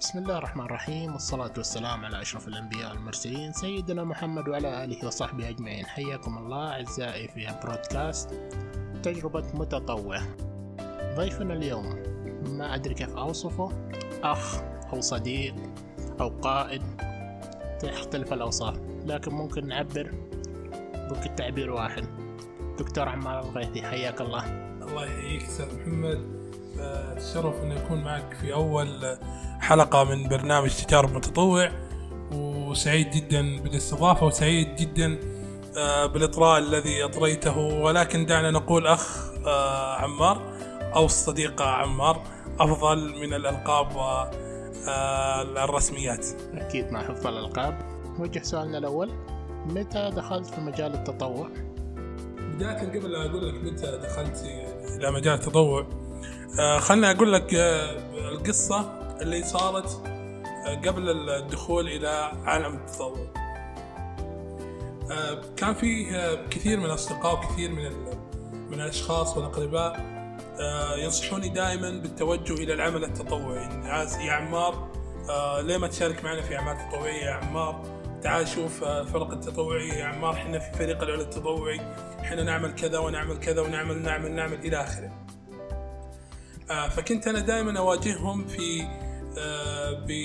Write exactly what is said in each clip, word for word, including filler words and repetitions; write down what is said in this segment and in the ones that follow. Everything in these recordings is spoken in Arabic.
بسم الله الرحمن الرحيم، والصلاة والسلام على أشرف الأنبياء والمرسلين سيدنا محمد وعلى آله وصحبه أجمعين. حياكم الله أعزائي في برودكاست تجربة متطوع. ضيفنا اليوم ما أدري كيف أوصفه، أخ أو صديق أو قائد، تختلف الأوصاف لكن ممكن نعبر ممكن تعبير واحد. دكتور عمار الغيثي، حياك الله. الله يحييك أستاذ محمد، تشرف أن أكون معك في أول حلقة من برنامج تجارب متطوع، وسعيد جدا بالاستضافة وسعيد جدا بالإطراء الذي أطريته، ولكن دعنا نقول أخ عمار أو صديق عمار أفضل من الألقاب والرسميات. أكيد مع حفظ الألقاب. نوجه سؤالنا الأول، متى دخلت في مجال التطوع؟ بداية قبل أقول لك متى دخلت إلى مجال التطوع، خلنا أقول لك القصة اللي صارت قبل الدخول إلى عالم التطوع. كان فيه كثير من الأصدقاء وكثير من من الأشخاص والأقرباء ينصحوني دائما بالتوجه إلى العمل التطوعي، يعني يا عمار ليه ما تشارك معنا في أعمال تطوعية، يا عمار تعال شوف الفرق التطوعي، يا عمار حنا في فريق العمل التطوعي حنا نعمل كذا ونعمل كذا ونعمل نعمل نعمل إلى آخره. فكنت أنا دائما أواجههم في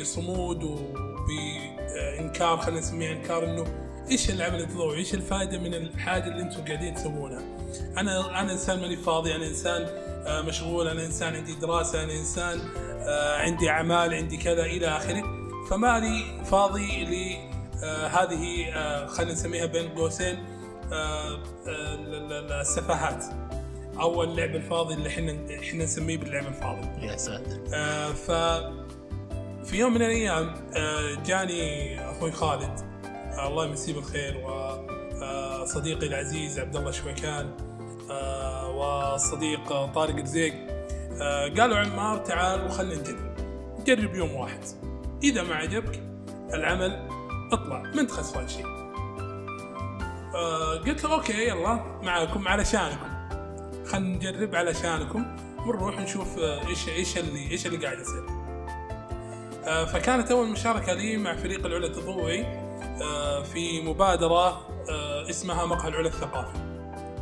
بصمود وبإنكار، خلينا نسميه إنكار، إنه إيش العمل التطوعي، إيش الفائدة من الحاجة اللي أنتم قاعدين تسوونها. أنا أنا إنسان ماني فاضي، أنا إنسان مشغول، أنا إنسان عندي دراسة، أنا إنسان عندي أعمال، عندي كذا إلى آخره، فمالي فاضي لهذه خلينا نسميها بين قوسين السفاهات أو اللعب الفاضي اللي إحنا إحنا نسميه باللعب الفاضي. يا ساتر. آه ف في يوم من الأيام آه جاني أخوي خالد، آه الله يمسيه بالخير، وصديقي العزيز عبد الله شوكان، آه وصديق طارق الزيج، آه قالوا عمار تعال وخلنا نجرب نجرب يوم واحد، إذا ما عجبك العمل اطلع، ما أنت خسران شيء. آه قلت له أوكي يلا معاكم علشانكم، خلنا نجرب علشانكم ونروح نشوف ايش ايش اللي ايش اللي قاعد يصير. فكانت اول مشاركه لي مع فريق العلا التطوعي في مبادره اسمها مقهى العلا الثقافي،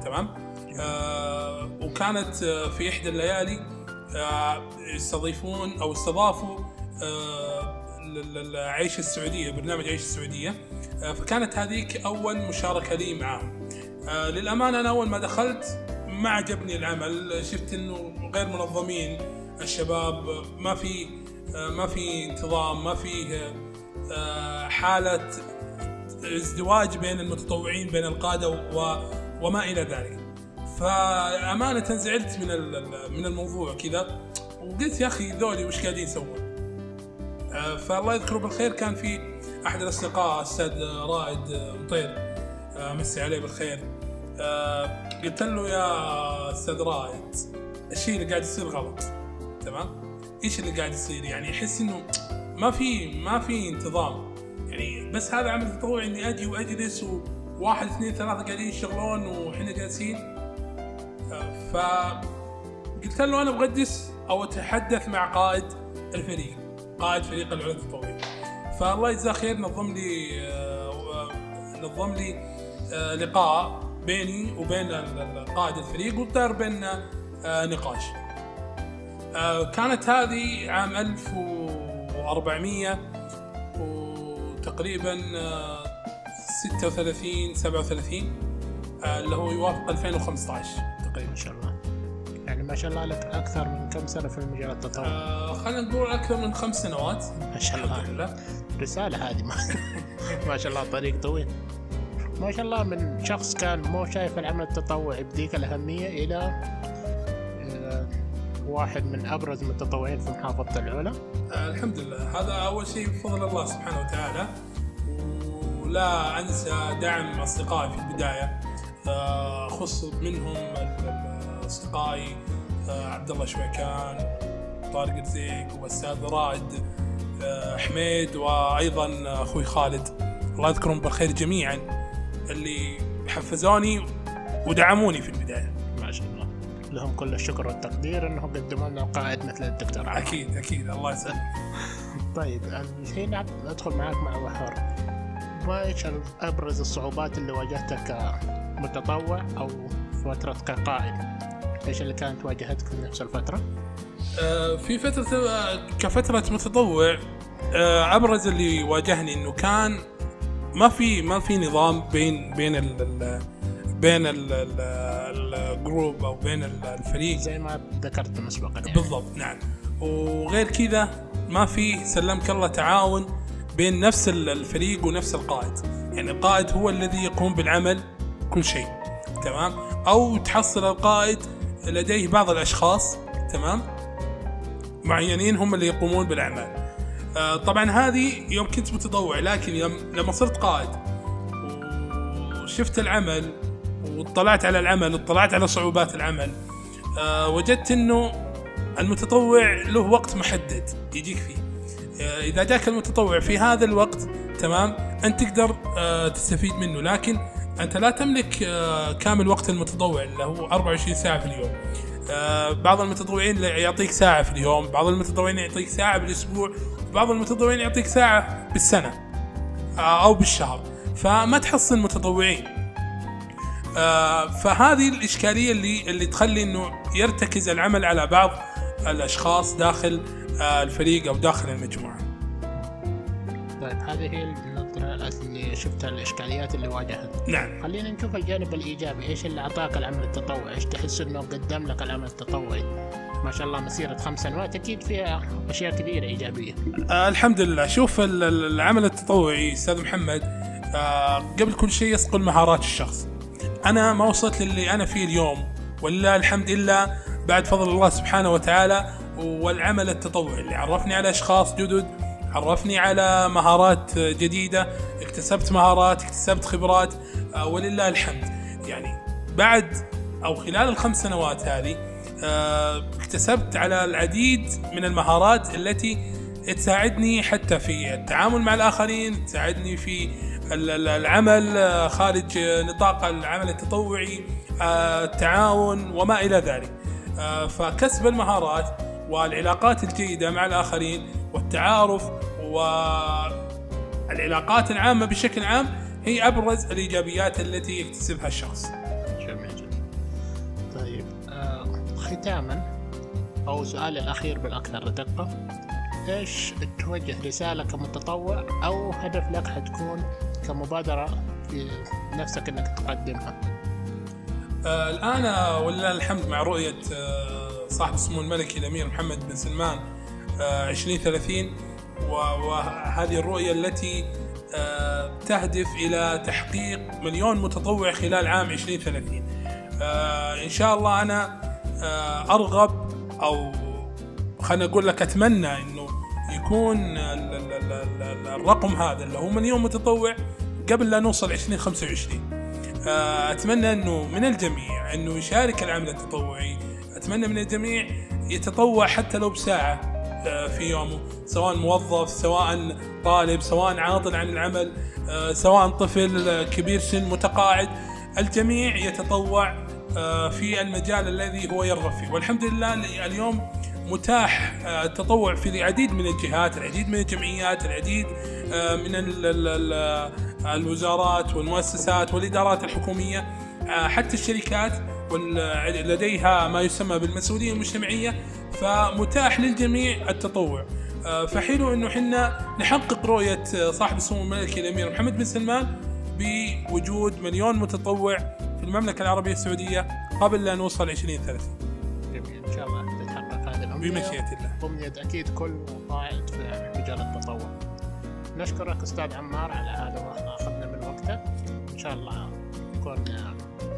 تمام. وكانت في احدى الليالي يستضيفون او استضافوا عيش السعوديه، برنامج عيش السعوديه، فكانت هذيك اول مشاركه لي معاهم. للامانه انا اول ما دخلت ما عجبني العمل، شفت انه غير منظمين الشباب، ما في ما في انتظام، ما في حالة ازدواج بين المتطوعين بين القادة وما الى ذلك. فأمانة انزعلت من من الموضوع كذا، وقلت يا اخي ذولي وش قاعدين يسوون. فالله يذكره بالخير كان في احد الاصدقاء الاستاذ رائد مطير، مسي عليه بالخير، قلت له يا استاذ رائد الشيء اللي قاعد يصير غلط، تمام، ايش اللي قاعد يصير؟ يعني احس انه ما في ما في انتظام، يعني بس هذا عمل تطوعي اني اجي واجلس وواحد اثنين ثلاثه قاعدين يشتغلون وحنا جالسين. فقلت له انا ابغى اجلس او اتحدث مع قائد الفريق، قائد فريق العلا التطوعي. فالله يجزاه خير نظم لي نظم لي لقاء بيني وبين قائد الفريق، ودار بيننا نقاش. كانت هذه عام ألف وأربعمية وتقريبا ستة وثلاثين سبعة وثلاثين، اللي هو يوافق ألفين وخمسة عشر تقريبا. إن شاء الله، يعني ما شاء الله لك أكثر من كم سنة في المجال التطوعي؟ آه خلينا نقول أكثر من خمس سنوات. ما شاء الله، رسالة هذه ما شاء الله، طريق طويل ما شاء الله، من شخص كان مو شايف العمل التطوعي بديك الأهمية إلى واحد من أبرز المتطوعين في محافظة العلا. الحمد لله، هذا أول شيء بفضل الله سبحانه وتعالى، ولا أنسى دعم أصدقائي في البداية، خص منهم أصدقائي عبد الله شويكان، طارق الزيك، والأستاذ رائد، حميد، وأيضا أخوي خالد، الله يذكرهم بالخير جميعا، اللي حفزوني ودعموني في البداية. ما شاء الله، لهم كل الشكر والتقدير أنهم قدموا لنا قائد مثل الدكتور عمار. أكيد أكيد الله يسلمك. طيب الحين أدخل معاك مع وحر، وإيش أبرز الصعوبات اللي واجهتها كمتطوع أو فترة كقائد؟ إيش اللي كانت واجهتك في نفس الفترة؟ آه في فترة كفترة متطوع آه أبرز اللي واجهني إنه كان ما في ما في نظام بين بين ال ال بين ال ال الجروب أو بين الفريق زي ما ذكرت مسبقا يعني. بالضبط نعم. وغير كذا ما في سلمك الله تعاون بين نفس الفريق ونفس القائد، يعني القائد هو الذي يقوم بالعمل كل شيء تمام، أو تحصل القائد لديه بعض الأشخاص تمام معينين هم اللي يقومون بالأعمال. آه طبعا هذه يوم كنت متطوع، لكن لما صرت قائد وشفت العمل واطلعت على العمل واطلعت على صعوبات العمل آه وجدت أنه المتطوع له وقت محدد يجيك فيه. آه إذا جاك المتطوع في هذا الوقت تمام أنت تقدر آه تستفيد منه، لكن أنت لا تملك آه كامل وقت المتطوع اللي هو أربعة وعشرين ساعة في اليوم. آه بعض المتطوعين يعطيك ساعة في اليوم، بعض المتطوعين يعطيك ساعة بالأسبوع، بعض المتطوعين يعطيك ساعة بالسنة آه أو بالشهر، فما تحصل متطوعين. آه فهذه الإشكالية اللي اللي تخلي إنه يرتكز العمل على بعض الأشخاص داخل آه الفريق أو داخل المجموعة. طيب هذه هي النقطة اللي شفتها الإشكاليات اللي واجهتها. نعم. خلينا نشوف الجانب الإيجابي، إيش اللي أعطاك العمل التطوعي؟ إيش تحس إنه قدم لك العمل التطوعي؟ ما شاء الله مسيرة خمس سنوات أكيد فيها أشياء كبيرة إيجابية. آه الحمد لله. شوف العمل التطوعي أستاذ محمد آه قبل كل شيء يصقل مهارات الشخص. أنا ما وصلت للي أنا فيه اليوم والله الحمد لله بعد فضل الله سبحانه وتعالى والعمل التطوعي اللي عرفني على أشخاص جدد، عرفني على مهارات جديدة، اكتسبت مهارات، اكتسبت خبرات آه ولله الحمد. يعني بعد أو خلال الخمس سنوات هذه اكتسبت على العديد من المهارات التي تساعدني حتى في التعامل مع الآخرين، تساعدني في العمل خارج نطاق العمل التطوعي، التعاون وما إلى ذلك. فكسب المهارات والعلاقات الجيدة مع الآخرين والتعارف والعلاقات العامة بشكل عام هي أبرز الإيجابيات التي يكتسبها الشخص. ختاما أو سؤال الأخير بالأكثر دقة، إيش توجه رسالة كمتطوع أو هدف لك حتكون كمبادرة في نفسك أنك تقدمها؟ آه الآن ولله الحمد مع رؤية آه صاحب سمو الملكي الأمير محمد بن سلمان آه عشرين ثلاثين، وهذه الرؤية التي آه تهدف إلى تحقيق مليون متطوع خلال عام عشرين ثلاثين. آه إن شاء الله أنا أرغب أو خلنا أقول لك أتمنى أنه يكون الرقم هذا اللي هو من يوم متطوع قبل لا نوصل عشرين خمسة وعشرين. أتمنى أنه من الجميع أنه يشارك العمل التطوعي، أتمنى من الجميع يتطوع حتى لو بساعة في يومه، سواء موظف سواء طالب سواء عاطل عن العمل سواء طفل كبير سن متقاعد، الجميع يتطوع في المجال الذي هو يرغب فيه. والحمد لله اليوم متاح التطوع في العديد من الجهات، العديد من الجمعيات، العديد من الوزارات والمؤسسات والإدارات الحكومية، حتى الشركات لديها ما يسمى بالمسؤولية المجتمعية، فمتاح للجميع التطوع. فحلو أنه حنا نحقق رؤية صاحب السمو الملكي الأمير محمد بن سلمان بوجود مليون متطوع في المملكة العربية السعودية قبل لا نوصل عشرين ثلاثين. جميل، إن شاء الله تتحقق هذه الأمنية بمشيئة الله، أمنية أكيد كل قائد في مجال التطوع. نشكرك أستاذ عمار على هذا وإحنا أخذنا من وقتك، إن شاء الله يكون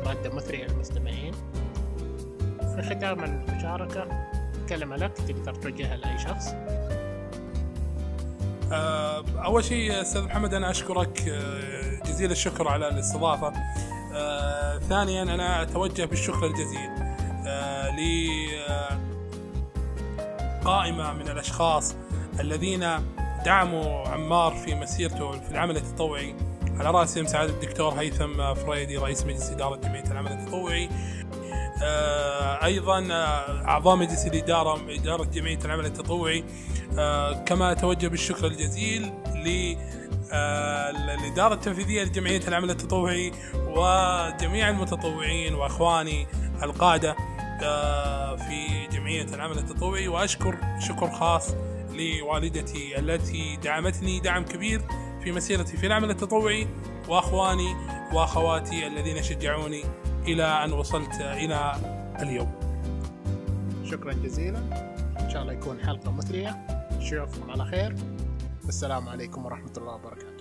مادة مثرية للمستمعين. في ختام المشاركة كلمة لك تقدر توجهها لأي شخص. أول شيء أستاذ محمد أنا أشكرك جزيل الشكر على الاستضافة. آه، ثانيا أنا أتوجه بالشكر الجزيل آه، لقائمة من الأشخاص الذين دعموا عمار في مسيرته في العمل التطوعي، على رأسهم سعادة الدكتور هيثم فريدي رئيس مجلس إدارة جمعية العمل التطوعي، أيضا أعضاء مجلس الإدارة إدارة جمعية العمل التطوعي، كما أتوجه بالشكر الجزيل للإدارة التنفيذية لجمعية العمل التطوعي وجميع المتطوعين وأخواني القادة في جمعية العمل التطوعي. وأشكر شكر خاص لوالدتي التي دعمتني دعم كبير في مسيرتي في العمل التطوعي، وأخواني وأخواتي الذين شجعوني إلى أن وصلت إلى اليوم. شكرا جزيلا، إن شاء الله يكون حلقة مثرية، نشوفكم على خير، والسلام عليكم ورحمة الله وبركاته.